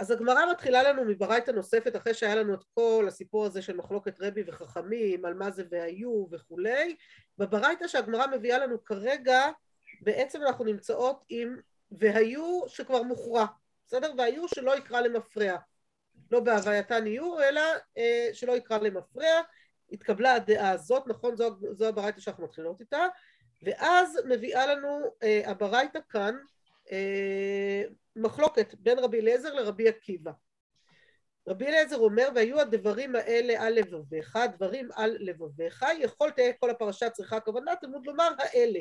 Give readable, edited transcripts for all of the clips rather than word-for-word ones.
אז הגמרא מתחילה לנו מברייתא נוספת, אחרי שהיה לנו את כל הסיפור הזה של מחלוקת רבי וחכמים, על מה זה והיו וכולי, בברייתא שהגמרא מביאה לנו כרגע, בעצם אנחנו נמצאות עם והיו שכבר מוכרע, בסדר? והיו שלא יקרא למפרע, לא בהווייתן יהיו, אלא שלא יקרא למפרע, התקבלה הדעה הזאת, נכון? זו הברייתא שאנחנו מתחילות איתה, ואז מביאה לנו הברייתא כאן, מחלוקת בין רבי אליעזר לרבי עקיבא. רבי אליעזר אומר, והיו הדברים האלה על לבביך, דברים על לבביך, יכול תהיה כל הפרשה צריכה כוונה, תלמוד לומר האלה.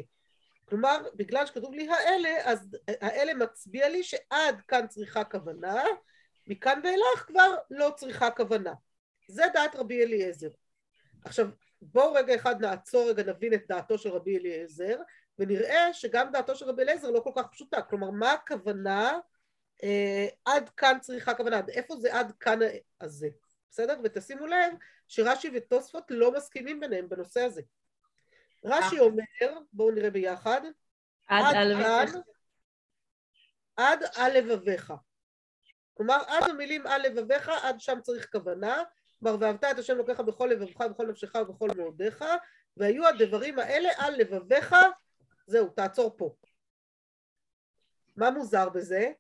כלומר, בגלל שכתוב לי האלה, אז האלה מצביע לי שעד כאן צריכה כוונה, מכאן ואילך כבר לא צריכה כוונה. זה דעת רבי אליעזר. עכשיו, בואו רגע אחד נעצור, רגע נבין את דעתו של רבי אליעזר, ונראה שגם דעתו של רבי אליעזר לא כל כך פשוטה, כלומר מה הכוונה, עד כאן צריכה כוונה, עד איפה זה עד כאן הזה, בסדר? ותשימו לב שרש"י ותוספות לא מסכימים ביניהם בנושא הזה. רש"י אומר, בואו נראה ביחד, עד על לבביך, כלומר עד המילים על לבביך, עד שם צריך כוונה, כלומר ואהבת את השם אלוקיך בכל לבבך, בכל נפשך ובכל מאודיך, והיו הדברים האלה על לבביך, זהו, תעצור פה. מה מוזר בזה?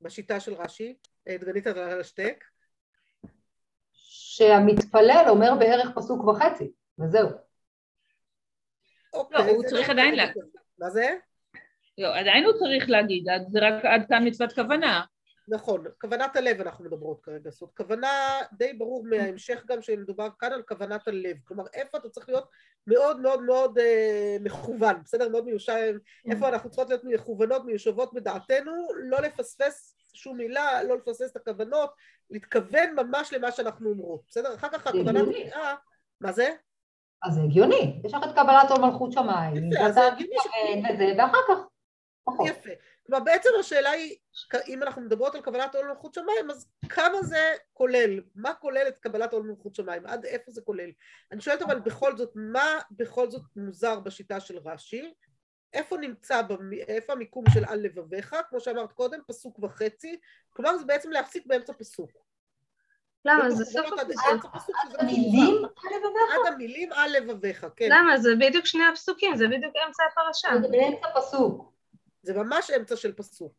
בשיטה של רש"י, דגנית על השטק. שהמתפלל אומר בערך פסוק וחצי, וזהו. לא, הוא צריך עדיין להגיד. מה זה? לא, עדיין הוא צריך להגיד, זה רק עד כאן מצוות כוונה. נכון, כוונת הלב אנחנו מדברות כרגע, זאת כוונה די ברור מההמשך גם שמדובר כאן על כוונת הלב, כלומר איפה אתה צריך להיות מאוד מאוד מאוד מכוון, בסדר? מאוד מיושב, איפה אנחנו צריכות להיות מכוונות, מיושבות בדעתנו, לא לפספס שום מילה, לא לפספס את הכוונות, להתכוון ממש למה שאנחנו אומרות, בסדר? אחר כך הכוונת קריאה, מה זה? אז זה הגיוני, יש לך את קבלת עול מלכות שמיים, ואחר כך, פחות. יפה. כלומר, בעצם השאלה היא, אם אנחנו מדברות על קבלת עול מלכות שמיים, אז כמה זה כולל? מה כולל את קבלת עול מלכות שמיים? עד איפה זה כולל? אני שואלת אבל בכל זאת, מה בכל זאת מוזר בשיטה של רש"י? איפה נמצא, איפה המיקום של על לבביך? כמו שאמרת קודם, פסוק וחצי. כלומר, זה בעצם להפסיק באמצע פסוק. למה? זה סוף הפסוק. עד המילים על לבביך, כן. למה? זה בדיוק שני הפסוקים, זה בדיוק אמצע הפרשה. זה באמצע פסוק. זה ממש אמצע של פסוק.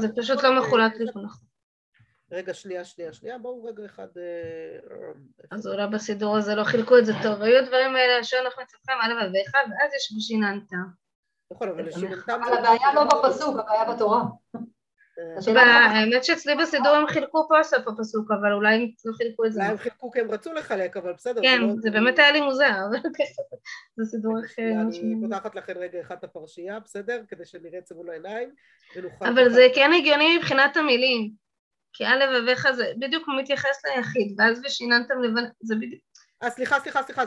זה פשוט לא מחולק נכון. רגע, שנייה, בואו רגע אחד. אז אולי בסידור הזה לא חילקו את זה טוב. היו דברים האלה אשר אנחנו מצפים על לבביך, ואז יש בשיננתה. נכון, אבל לשיננתה... אבל הבעיה לא בפסוק, הבעיה בתורה. האמת שאצלי בסידור הם חילקו פה סוף הפסוק, אבל אולי הם לא חילקו את זה. הם חילקו כי הם רצו לחלק, אבל בסדר. כן, זה באמת היה לי מוזר. זה סידור אחר. אני פותחת לכם רגע אחד את הפרשייה, בסדר? כדי שנראה את זה מול העיניים. אבל זה כן הגיוני מבחינת המילים. כי על לבביך זה בדיוק מתייחס ליחיד, ואז ושיננתם לבן... זה בדיוק. סליחה,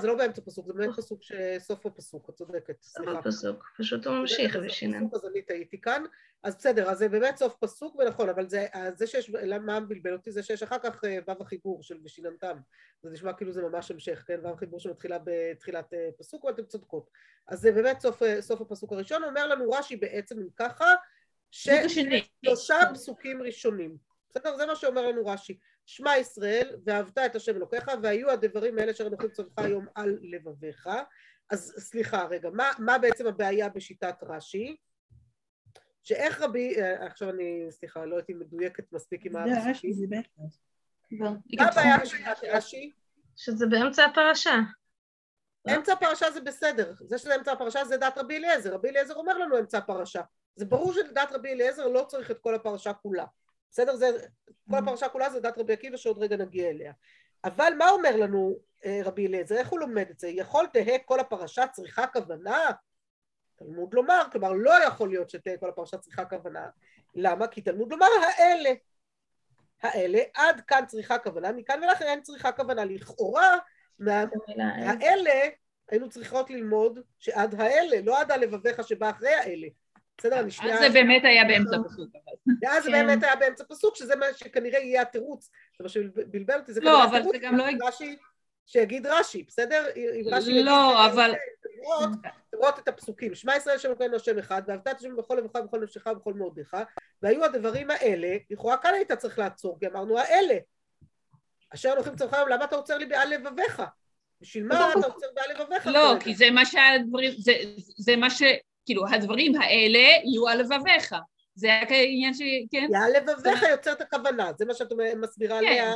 זה לא באמצע פסוק, זה באמת פסוק שסוף הפסוק, את צודקת, סליחה. סוף הפסוק, פשוט הוא ממשיך ושינן. אז אני טעיתי כאן, אז בסדר, אז זה באמת סוף פסוק, ונכון, אבל זה שיש, למה מבלבל אותי, זה שיש אחר כך וו החיבור של ושיננתם, זה נשמע כאילו זה ממש המשך, כן, וו החיבור שמתחילה בתחילת פסוק, אבל אתם צודקות. אז זה באמת סוף הפסוק הראשון, אומר לנו רש"י בעצם ככה, ששלושה פסוקים ראשונים, בסדר, זה מה שאומר לנו רש"י. שמע ישראל, ואהבת את השם אלוקיך, והיו הדברים האלה שאנחנו צוותך היום על לבביך. אז סליחה רגע, מה בעצם הבעיה בשיטת רש"י? שאיך רבי, עכשיו אני, סליחה, לא הייתי מדויקת מספיק עם הרש"י. זה בטח. מה הבעיה בשיטת רש"י? שזה באמצע הפרשה. אמצע הפרשה זה בסדר. זה שזה אמצע הפרשה זה דעת רבי אליעזר. רבי אליעזר אומר לנו אמצע הפרשה. זה ברור שדעת רבי אליעזר לא צריך את כל הפרשה כולה. בסדר? זה, כל הפרשה כולה זה דעת רבי עקיבא שעוד רגע נגיע אליה. אבל מה אומר לנו רבי אליעזר? איך הוא לומד את זה? יכול תהא כל הפרשה צריכה כוונה? תלמוד לומר, כלומר לא יכול להיות שתהא כל הפרשה צריכה כוונה. למה? כי תלמוד לומר האלה. האלה עד כאן צריכה כוונה, מכאן ולאחר אין צריכה כוונה. לכאורה, האלה היינו צריכות ללמוד שעד האלה, לא עד הלבביך שבא אחרי האלה. אז זה באמת היה באמצע פסוק. ואז זה באמת היה באמצע פסוק, שזה מה שכנראה יהיה התירוץ. זה מה שבלבל אותי, זה כנראה התירוץ שיגיד רש"י, בסדר? לא, אבל... לראות את הפסוקים, שמע ישראל שם אלוקינו השם אחד, ואהבת את השם בכל לבך ובכל נפשך ובכל מאודך, והיו הדברים האלה, לכאורה כאן היית צריך לעצור, כי אמרנו האלה, אשר אנוכי מצווך היום, למה אתה עוצר לי בעל לבביך? בשביל מה אתה עוצר בעל לבביך? לא, כי זה מה שהדברים, זה מה ש, כאילו, הדברים האלה יהיו על לבביך, זה העניין ש, כן? על לבביך יוצר את הכוונה, זה מה שאת מסבירה עליה,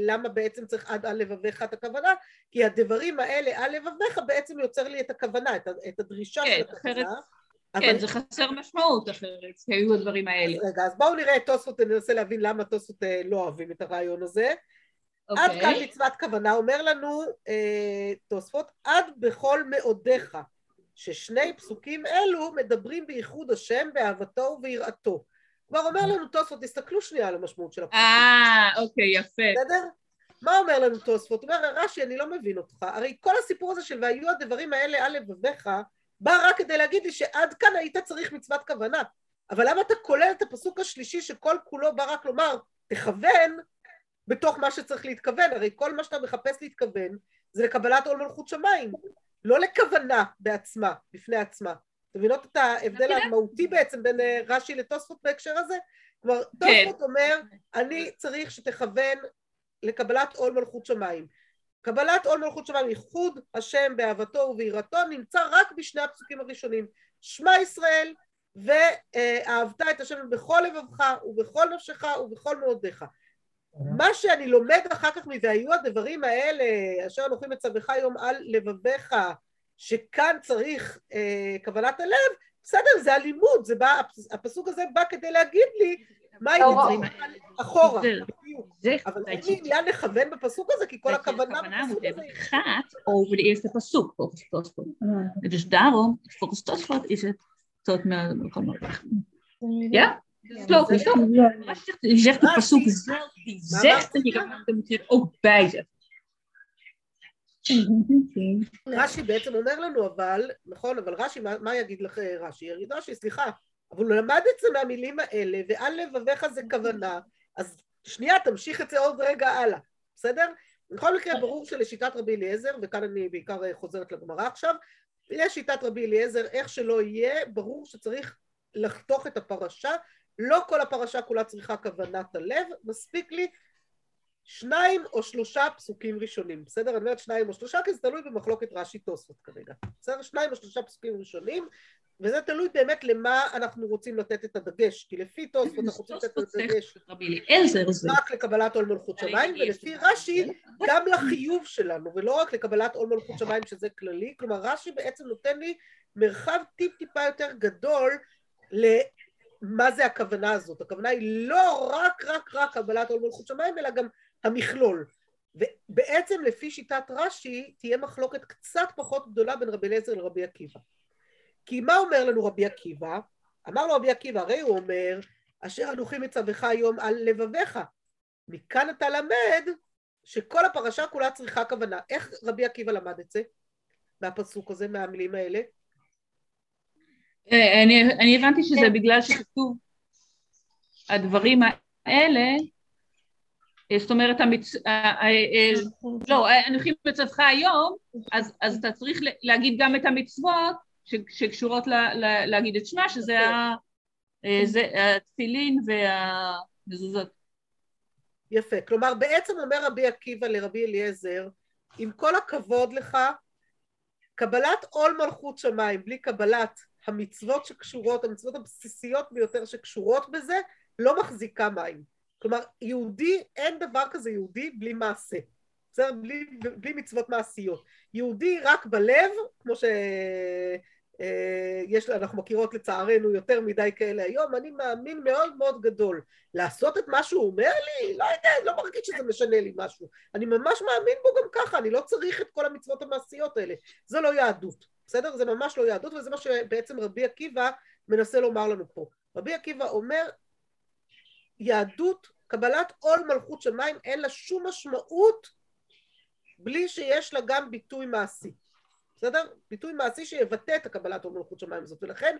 למה בעצם צריך עד על לבביך את הכוונה, כי הדברים האלה על לבביך בעצם יוצר לי את הכוונה, את הדרישה של הכוונה. כן, זה חסר משמעות אחרת, היו הדברים האלה. רגע, אז בואו נראה את תוספות, ננסה להבין למה תוספות לא אוהבים את הרעיון הזה. עד כאן מצוות כוונה, אומר לנו תוספות, עד בכל מאודך, ששני פסוקים אלו מדברים בייחוד השם, באהבתו וביראתו. כבר אומר לנו תוספות, תסתכלו שנייה על המשמעות של הפסוקים. אוקיי, יפה. בסדר? מה אומר לנו תוספות? אומר, רש"י, אני לא מבין אותך. הרי כל הסיפור הזה של והיו הדברים האלה על לבביך, בא רק כדי להגיד לי שעד כאן היית צריך מצוות כוונה. אבל למה אתה כולל את הפסוק השלישי שכל כולו בא רק לומר, תכוון בתוך מה שצריך להתכוון? הרי כל מה שאתה מחפש להתכוון, זה לקבלת עול מלכות שמיים. לא לכוונה בעצמה, בפני עצמה. תבינות את ההבדל המהותי בעצם בין רש"י לתוספות בהקשר הזה? כלומר, תוספות אומר, אני צריך שתכוון לקבלת עול מלכות שמיים. קבלת עול מלכות שמיים, ייחוד השם באהבתו וביראתו, נמצא רק בשני הפסוקים הראשונים. שמע ישראל, ואהבת את השם בכל לבבך, ובכל נפשך, ובכל מאודך. מה שאני לומד אחר כך מ"והיו הדברים האלה, אשר אנוכי מצווך היום על לבביך", שכאן צריך כוונת הלב, בסדר, זה הלימוד, זה בא, הפסוק הזה בא כדי להגיד לי, מה היא נצרים אחורה, אבל אין לי עניין לכוון בפסוק הזה, כי כל הכוונה בפסוק הזה... אחת, או בלעירס הפסוק, פורס תוספות. ודשדרום, פורס תוספות, איזה תות מהמקום הולך. יא? Zo. Je zegt het pasuk zelf, die zegt dat je dat moet er ook bij zetten. רש"י בעצם אומר לנו, אבל, נכון, אבל רש"י, מה יגיד לך רש"י? יגיד רש"י, סליחה, אבל הוא למד את זה מהמילים האלה, ועל לבביך זה כוונה, אז שנייה, תמשיך את זה עוד רגע הלאה, בסדר? בכל מקרה, ברור שלשיטת רבי אליעזר, וכאן אני בעיקר חוזרת לגמרא עכשיו, לשיטת רבי אליעזר, איך שלא יהיה, ברור שצריך לחתוך את הפרשה, לא כל הפרשה כולה צריכה כוונת הלב, מספיק לי שניים או שלושה פסוקים ראשונים, בסדר? אני אומרת שניים או שלושה, כי זה תלוי במחלוקת רש"י תוספות כרגע, בסדר? שניים או שלושה פסוקים ראשונים, וזה תלוי באמת למה אנחנו רוצים לתת את הדגש, כי לפי תוספות אנחנו רוצים לתת את הדגש רק לקבלת עול מלכות שמיים, ולפי רש"י גם לחיוב שלנו, ולא רק לקבלת עול מלכות שמיים שזה כללי, כלומר רש"י בעצם נותן לי מרחב טיפה יותר גדול מה זה הכוונה הזאת? הכוונה היא לא רק קבלת עול מלכות שמיים, אלא גם המכלול. ובעצם לפי שיטת רש"י, תהיה מחלוקת קצת פחות גדולה בין רבי אליעזר לרבי עקיבא. כי מה אומר לנו רבי עקיבא? אמר לו רבי עקיבא, הרי הוא אומר, אשר אנוכי מצווך היום על לבביך. מכאן אתה למד שכל הפרשה כולה צריכה כוונה. איך רבי עקיבא למד את זה? מהפסוק הזה, מהמילים האלה? אני הבנתי שזה בגלל שכתוב הדברים האלה, זאת אומרת, לא, אנוכי מצווך היום, אז אתה צריך להגיד גם את המצוות שקשורות להגיד את שמה, שזה התפילין והמזוזות. יפה, כלומר בעצם אומר רבי עקיבא לרבי אליעזר, עם כל הכבוד לך, קבלת עול מלכות שמיים בלי קבלת המצוות שקשורות, המצוות הבסיסיות ביותר שקשורות בזה, לא מחזיקה מים. כלומר, יהודי, אין דבר כזה יהודי בלי מעשה. בסדר? בלי מצוות מעשיות. יהודי רק בלב, כמו שאנחנו מכירות לצערנו יותר מדי כאלה היום, אני מאמין מאוד מאוד גדול. לעשות את מה שהוא אומר לי, לא יודע, לא מרגיש שזה משנה לי משהו. אני ממש מאמין בו גם ככה, אני לא צריך את כל המצוות המעשיות האלה. זו לא יהדות. בסדר? זה ממש לא יהדות, וזה מה שבעצם רבי עקיבא מנסה לומר לנו פה. רבי עקיבא אומר, יהדות, קבלת עול מלכות שמיים, אין לה שום משמעות, בלי שיש לה גם ביטוי מעשי. בסדר? ביטוי מעשי שיבטא את הקבלת עול מלכות שמיים הזאת, ולכן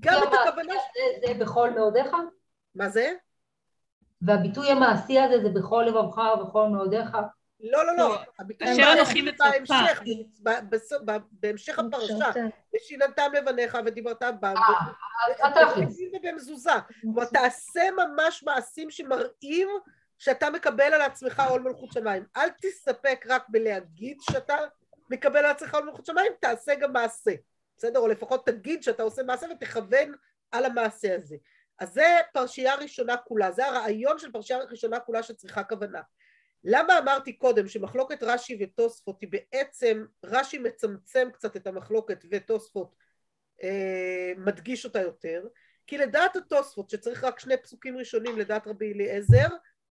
גם את הכוונה... זה בכל מאודך? מה זה? והביטוי המעשי הזה זה בכל לבבך ובכל מאודך? לא, לא, לא. אשר אנוכי מצפה. בהמשך הפרשה. ושיננתם לבניך ודיברתם בם. ובמזוזה. כלומר, תעשה ממש מעשים שמראים שאתה מקבל על עצמך עול מלכות שמיים. אל תסתפק רק בלהגיד שאתה מקבל על עצמך עול מלכות שמיים, תעשה גם מעשה. בסדר? או לפחות תגיד שאתה עושה מעשה ותכוון על המעשה הזה. אז זה פרשייה ראשונה כולה, זה הרעיון של פרשייה ראשונה כולה שצריכה כוונה. למה אמרתי קודם שמחלוקת רש"י ותוספות היא בעצם, רש"י מצמצם קצת את המחלוקת ותוספות מדגיש אותה יותר? כי לדעת התוספות שצריך רק שני פסוקים ראשונים לדעת רבי אליעזר,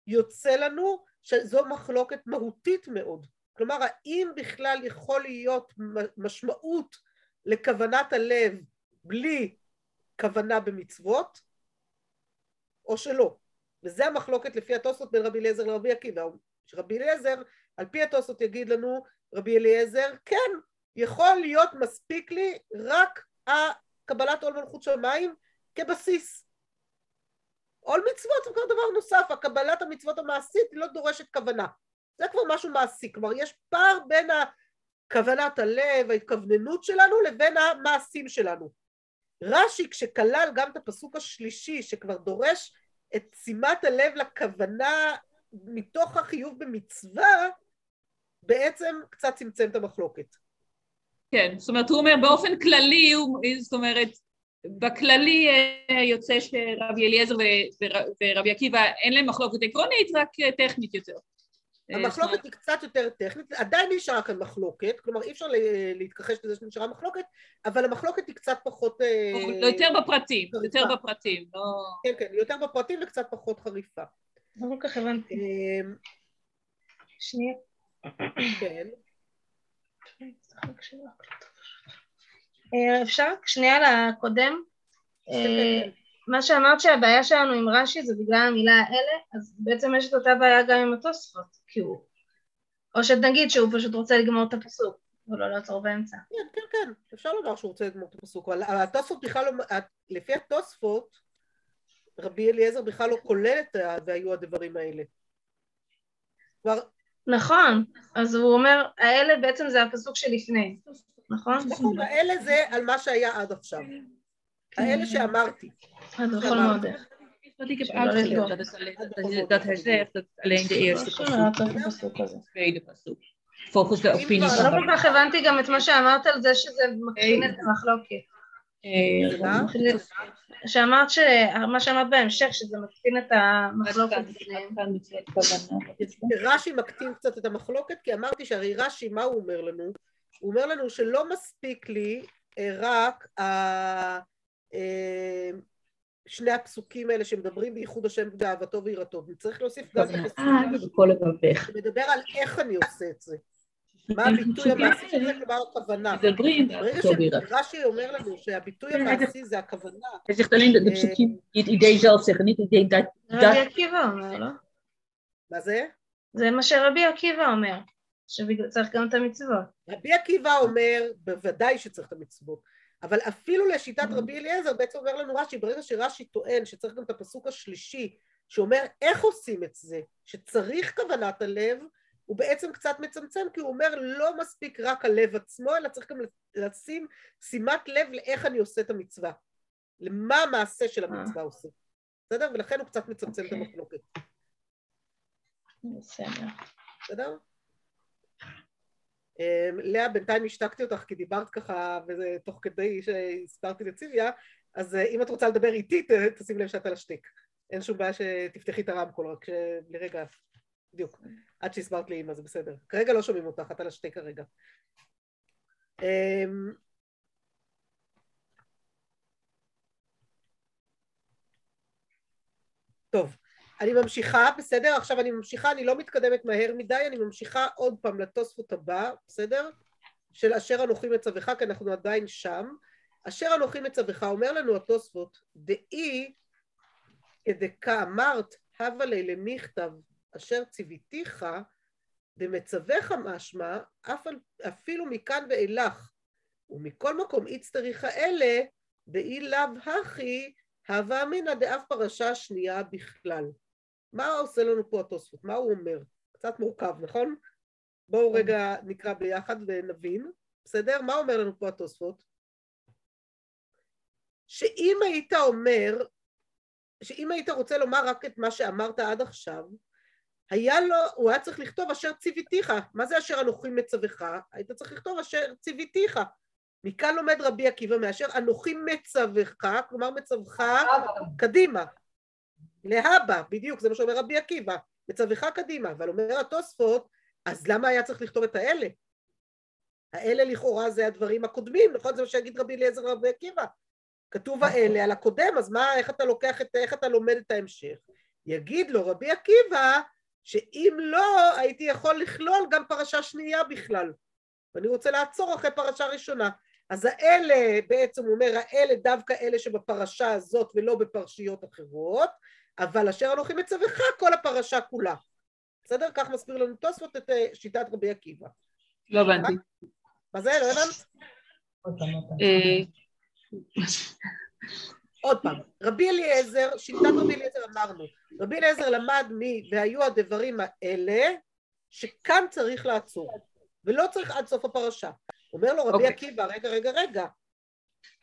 יוצא לנו שזו מחלוקת מהותית מאוד. כלומר, האם בכלל יכול להיות משמעות לכוונת הלב בלי כוונה במצוות, או שלא. וזה המחלוקת לפי התוספות בין רבי אליעזר לרבי עקיבא. שרבי אליעזר, על פי התוספות יגיד לנו, רבי אליעזר, כן, יכול להיות מספיק לי רק הקבלת עול מלכות שמיים כבסיס. עול מצוות זה כבר דבר נוסף, הקבלת המצוות המעשית לא דורשת כוונה. זה כבר משהו מעשי, כלומר יש פער בין כוונת הלב, ההתכווננות שלנו, לבין המעשים שלנו. רש"י כשכלל גם את הפסוק השלישי שכבר דורש את שימת הלב לכוונה מתוך החיוב במצווה, בעצם קצת צמצם את המחלוקת. כן, זאת אומרת הוא אומר באופן כללי, זאת אומרת בכללי יוצא שרבי אליעזר ורבי עקיבא אין להם מחלוקת עקרונית, רק טכנית יותר. המחלוקת היא קצת יותר טכנית, עדיין נשארה כאן מחלוקת, כלומר אי אפשר להתכחש לזה שנשארה מחלוקת, אבל המחלוקת היא קצת פחות... יותר בפרטים, יותר בפרטים. כן, כן, יותר בפרטים וקצת פחות חריפה. לא כך הבנתי. שנייה. כן. אפשר? שנייה לקודם. מה שאמרת שהבעיה שלנו עם רש"י זה בגלל המילה אלה, אז בעצם יש את אותה בעיה גם עם התוספות, כי הוא, או שנגיד שהוא פשוט רוצה לגמור את הפסוק, ולא לעצור באמצע. כן, כן, כן, אפשר לומר שהוא רוצה לגמור את הפסוק, אבל התוספות בכלל לא, לפי התוספות, רבי אליעזר בכלל לא כולל את והיו הדברים האלה. נכון, אז הוא אומר, האלה בעצם זה הפסוק שלפני, נכון? נכון, האלה זה על מה שהיה עד עכשיו. האלה שאמרתי. אני יכול מאוד. Dat ik heb uitgelegd dat hij zegt dat alleen de eerste pasuk is, de tweede pasuk. Volgens de opinie van... לא כל כך הבנתי גם את מה שאמרת על זה שזה מקטין את המחלוקת. שאמרת שמה שאמרת בהמשך שזה מקטין את המחלוקת. רש"י מקטין קצת את המחלוקת כי אמרתי שהרי רש"י מה הוא אומר לנו? הוא אומר לנו שלא מספיק לי רק שני הפסוקים האלה שמדברים בייחוד השם באהבתו ויראתו, וצריך להוסיף גם את הפסוקים שמדבר על איך אני עושה את זה, מה הביטוי המעשי שזה כבר הכוונה. ברגע שרש"י אומר לנו שהביטוי המעשי זה הכוונה. זה זכת עלינו לפסוקים, את אידי זלף זכת, נית אידי דת. רבי עקיבא אומר, לא? מה זה? זה מה שרבי עקיבא אומר, שצריך גם את המצוות. רבי עקיבא אומר, בוודאי שצריך את המצוות, אבל אפילו לשיטת רבי אליעזר בעצם אומר לנו רש"י, ברגע שרש"י טוען שצריך גם את הפסוק השלישי, שאומר איך עושים את זה, שצריך כוונת הלב, הוא בעצם קצת מצמצם, כי הוא אומר לא מספיק רק הלב עצמו, אלא צריך גם לשים שימת לב לאיך אני עושה את המצווה, למה המעשה של המצווה עושה. בסדר? ולכן הוא קצת מצמצם את המחלוקת. בסדר. בסדר? לאה, בינתיים השתקתי אותך כי דיברת ככה ותוך כדי שהסברתי לציביה, אז אם את רוצה לדבר איתי תשים לב שאת על השתק, אין שום בעיה שתפתחי את הרמקול, רק לרגע בדיוק עד שהסברת לי אימא, זה בסדר, כרגע לא שומעים אותך, את על השתק כרגע. טוב, אני ממשיכה, בסדר? עכשיו אני ממשיכה, אני לא מתקדמת מהר מדי, אני ממשיכה עוד פעם לתוספות הבא, בסדר? של אשר אנוכי מצווך, כי אנחנו עדיין שם. אשר אנוכי מצווך, אומר לנו התוספות, דאי כדקה אמרת, הווה לי למכתב אשר ציוויתיך, דמצווך משמע, אפילו מכאן ואילך, ומכל מקום יצטריך אלה, דאי לאו הכי, הווה אמינא דאף פרשה שנייה בכלל. מה עושה לנו פה התוספות? מה הוא אומר? קצת מורכב, נכון? בואו רגע נקרא ביחד ונבין, בסדר? מה אומר לנו פה התוספות? שאם היית רוצה לומר רק את מה שאמרת עד עכשיו, הוא היה צריך לכתוב אשר ציוויתיך. מה זה אשר אנוכי מצווך? היית צריך לכתוב אשר ציוויתיך. מכאן לומד רבי עקיבא מאשר אנוכי מצווך, כלומר מצווך קדימה. להבא, בדיוק, זה מה שאומר רבי עקיבא, מצווך קדימה. אבל אומר התוספות, אז למה היה צריך לכתוב את האלה? האלה לכאורה זה הדברים הקודמים, נכון? זה מה שיגיד רבי אליעזר רבי עקיבא. כתוב האלה על הקודם, אז מה, איך אתה לומד את ההמשך? יגיד לו רבי עקיבא, שאם לא, הייתי יכול לכלול גם פרשה שנייה בכלל. ואני רוצה לעצור אחרי פרשה ראשונה. אז האלה, בעצם הוא אומר, האלה דווקא אלה שבפרשה הזאת ולא בפרשיות אחרות, אבל אשר אנוכי מצווך כל הפרשה כולה. בסדר? כך מסביר לנו תוספות את שיטת רבי עקיבא. לא הבנתי. מה זה? לא הבנת? עוד פעם, רבי אליעזר, שיטת רבי אליעזר אמרנו, רבי אליעזר למד והיו הדברים האלה, שכאן צריך לעצור, ולא צריך עד סוף הפרשה. אומר לו רבי עקיבא, רגע,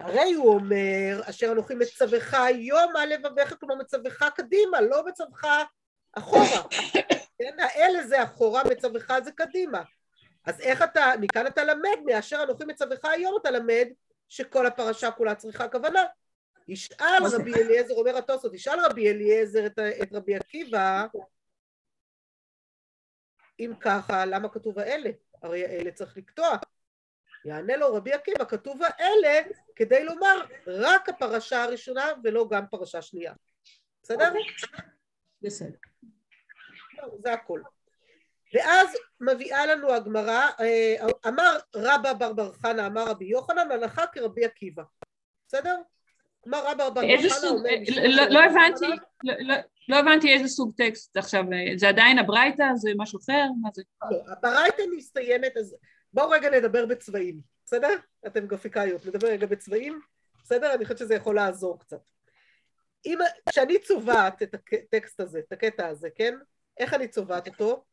הרי הוא אומר, אשר אנוכי מצווך היום על לבבך, כלומר מצווך קדימה, לא מצווך אחורה, האלה זה אחורה, מצווך זה קדימה, אז איך אתה, מכאן אתה למד, מאשר אנוכי מצווך היום אתה למד, שכל הפרשה כולה צריכה כוונה. ישאל רבי אליעזר, אומר התוספות, ישאל רבי אליעזר את רבי עקיבא, אם ככה, למה כתוב האלה? הרי האלה צריך לקטוע. יענה לו רבי עקיבא, כתוב האלה, כדי לומר רק הפרשה הראשונה, ולא גם פרשה שנייה. בסדר? בסדר. זה הכל. ואז מביאה לנו הגמרא, אמר רבא בר בר חנה, אמר רבי יוחנן, הלכה כרבי עקיבא. בסדר? אמר רבא בר חנה אומר... לא הבנתי איזה סוג טקסט עכשיו, זה עדיין הברייתא, זה משהו אחר? מה זה? לא, הברייתא מסתיימת, אז בואו רגע נדבר בצבעים, בסדר? אתם גרפיקאיות, נדבר רגע בצבעים, בסדר? אני חושבת שזה יכול לעזור קצת. כשאני צובעת את הטקסט הזה, את הקטע הזה, כן? איך אני צובעת אותו?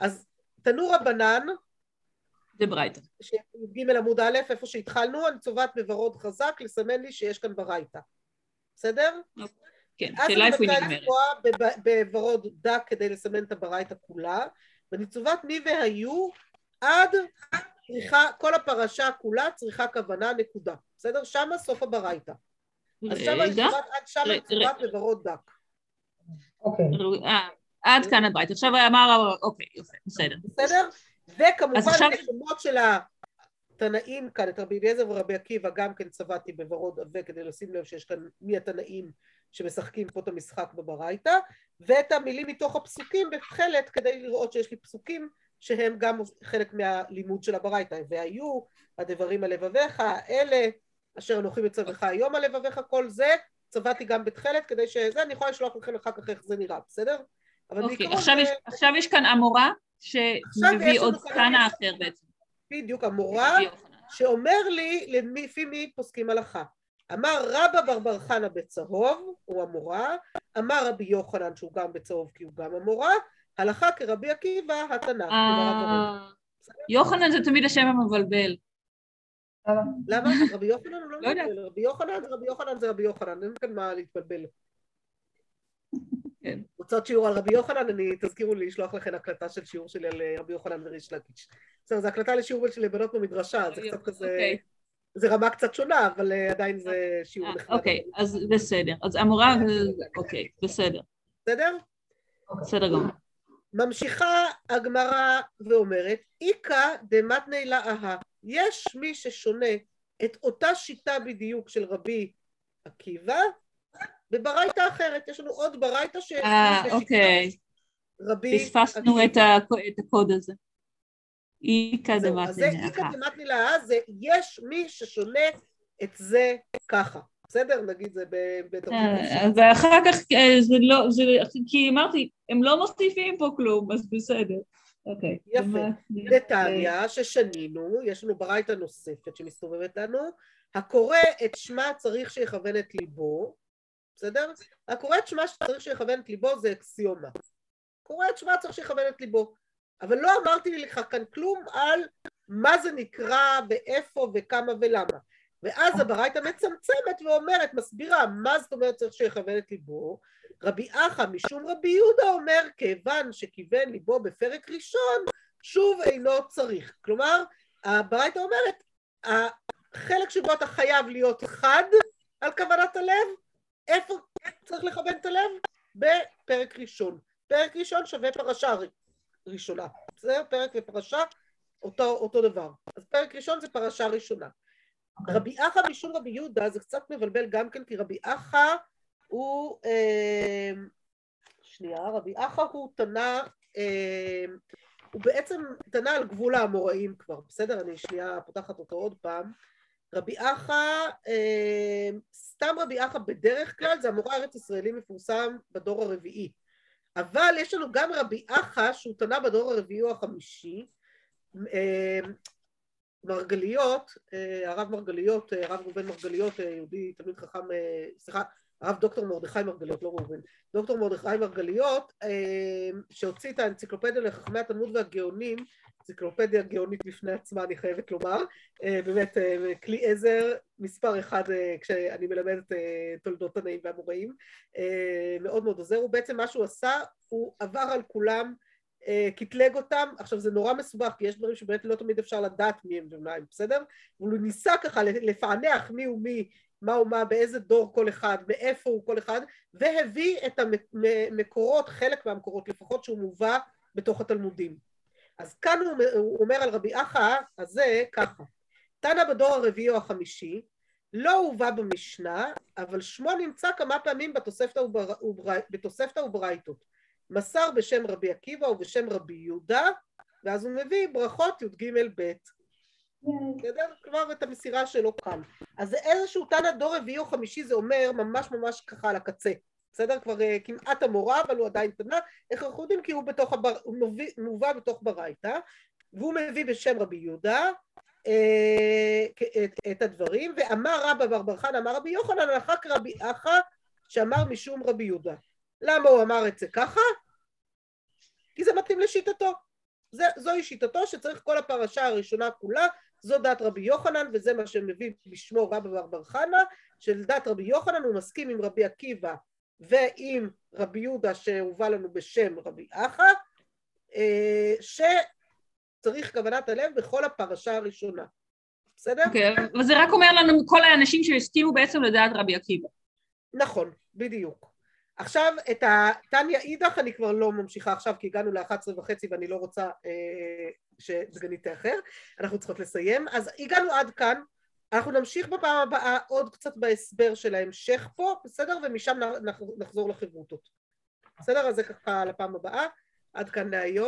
אז תנו רבנן, זה ברייתא. שג' עמוד א', איפה שהתחלנו, אני צובעת בוורוד חזק, לסמן לי שיש כאן ברייתא. בסדר? כן, שאלה איפה היא נגמרת. אז אני רוצה לצבוע בוורוד דק כדי לסמן את הברייתא כולה, ואני צובעת מי והיו עד כל הפרשה כולה צריכה כוונה נקודה. בסדר? שמה סוף הברייתא. אז שמה אני צובעת עד שמה צובעת בוורוד דק. אוקיי. עד כאן הברייתא. עכשיו אמר, אוקיי, יופי, בסדר. בסדר? וכמובן השמות של התנאים כאן, את רבי אליעזר ורבי עקיבא, גם כן צבעתי בוורוד עבה, כדי לשים לב שיש כאן מי התנאים שמשחקים פה את המשחק בברייתא, ואת המילים מתוך הפסוקים בתכלת, כדי לראות שיש לי פסוקים שהם גם חלק מהלימוד של הברייתא. והיו הדברים על לבביך, אלה אשר אנוכי מצווך היום על לבביך, כל זה צבעתי גם בתכלת, כדי שזה, אני יכולה לשלוח לכם אחר כך איך זה נראה, בסדר? אוקיי, עכשיו יש כאן אמורה שמביא עוד תנא אחר בעצם. בדיוק, אמורה שאומר לי לפי מי פוסקים הלכה. אמר רבא בר בר חנה בצהוב, הוא אמורה, אמר רבי יוחנן שהוא גם בצהוב כי הוא גם אמורה, הלכה כרבי עקיבא התנא. יוחנן זה תמיד השם המבלבל. למה? רבי יוחנן הוא לא מבלבל, רבי יוחנן זה רבי יוחנן, אין כאן מה להתבלבל. רוצות שיעור על רבי יוחנן, תזכירו לי, לשלוח לכם הקלטה של שיעור שלי על רבי יוחנן וריש לקיש. בסדר, זו הקלטה לשיעור של בנות במדרשה, זה קצת כזה, זה רמה קצת שונה, אבל עדיין זה שיעור נחמד. אוקיי, אז בסדר, אז אמורה, אוקיי, בסדר. בסדר? בסדר גמור. ממשיכה הגמרא ואומרת, איקה דמתני לאהה, יש מי ששונה את אותה שיטה בדיוק של רבי עקיבא, בברייתא אחרת, יש לנו עוד ברייתא ש... אוקיי, פספסנו את הקוד הזה. איקה דמתני לאהה, זה יש מי ששונה את זה ככה, בסדר? נגיד זה בדרכים. ואחר כך, כי אמרתי, הם לא מוסיפים פה כלום, אז בסדר. אוקיי. יפה, נתניה ששנינו, יש לנו ברייתא נוספת שמסתובבת לנו, הקורא את שמה צריך שיכוון את ליבו, בסדר? הקורא את שמה שצריך שיכוון את ליבו זה אקסיומה. קורא את שמה צריך שיכוון את ליבו. אבל לא אמרתי לך כאן כלום על מה זה נקרא ואיפה וכמה ולמה. ואז הברייתא מצמצמת ואומרת, מסבירה מה זאת אומרת צריך שיכוון את ליבו, רבי אחא משום רבי יהודה אומר, כיוון שכיוון ליבו בפרק ראשון, שוב אינו צריך. כלומר, הברייתא אומרת, החלק שבו אתה חייב להיות חד על כוונת הלב, איפה צריך לכוון את הלב? בפרק ראשון. פרק ראשון שווה פרשה ראשונה. זה פרק ופרשה אותו דבר. אז פרק ראשון זה פרשה ראשונה. רבי אחא משום רבי יהודה, זה קצת מבלבל גם כן, כי רבי אחא הוא, רבי אחא הוא תנא, הוא בעצם תנא על גבול האמוראים כבר, בסדר? אני פותחת אותו עוד פעם. רבי אחא, סתם רבי אחא בדרך כלל, זה אמורא ארץ ישראלי מפורסם בדור הרביעי. אבל יש לנו גם רבי אחא, שהוא תנא בדור הרביעי או החמישי, מרגליות, הרב מרגליות, הרב ראובן מרגליות, יהודי תלמיד חכם, סליחה, הרב דוקטור מרדכי מרגליות, לא ראובן, דוקטור מרדכי מרגליות, שהוציא את האנציקלופדיה לחכמי התלמוד והגאונים, אנציקלופדיה גאונית לפני עצמה, אני חייבת לומר, באמת, כלי עזר, מספר אחד, כשאני מלמדת תולדות תנאים והאמוראים, מאוד מאוד עוזר, הוא בעצם מה שהוא עשה, הוא עבר על כולם, קטלג אותם, עכשיו זה נורא מסובך, כי יש דברים שבאמת לא תמיד אפשר לדעת מי הם ומהם, בסדר? הוא ניסה ככה לפענח מי ומי, מה ומה, באיזה דור כל אחד, מאיפה הוא כל אחד, והביא את המקורות, חלק מהמקורות, לפחות שהוא מובא בתוך התלמודים. אז כאן הוא אומר על רבי אחא, אז זה ככה, תנא בדור הרביעי או החמישי, לא הובא במשנה, אבל שמו נמצא כמה פעמים בתוספתא וברייתות. מסר בשם רבי עקיבא ובשם רבי יהודה, ואז הוא מביא ברכות י"ג ב'. בסדר? כבר את המסירה שלו כאן. אז איזשהו תנא דור רביעי או חמישי, זה אומר ממש ממש ככה על הקצה. בסדר? כבר כמעט אמורא, אבל הוא עדיין תנא. איך אנחנו יודעים? כי הוא מובא בתוך ברייתא, והוא מביא בשם רבי יהודה את הדברים, ואמר רבא בר בר חנא, אמר רבי יוחנן, הלכה כרבי אחא, שאמר משום רבי יהודה. למה הוא אמר את זה ככה? כי זה מתאים לשיטתו. זוהי שיטתו שצריך כל הפרשה הראשונה כולה, זו דת רבי יוחנן, וזה מה שמביא בשמו רבא בר בר חנא, של דת רבי יוחנן, הוא מסכים עם רבי עקיבא, ועם רבי יהודה שהובא לנו בשם רבי אחא, שצריך כוונת הלב בכל הפרשה הראשונה. בסדר? אוקיי, אבל זה רק אומר לנו כל האנשים שהסכימו בעצם לדעת רבי עקיבא. נכון, בדיוק. עכשיו את התניא אידך אני כבר לא ממשיכה עכשיו, כי הגענו ל11:30 ואני לא רוצה שסגנית תאחר, אנחנו צריכות לסיים, אז הגענו עד כאן, אנחנו נמשיך בפעם הבאה עוד קצת בהסבר של ההמשך פה, בסדר? ומשם נחזור לחברותות. בסדר? אז זה ככה לפעם הבאה, עד כאן להיום.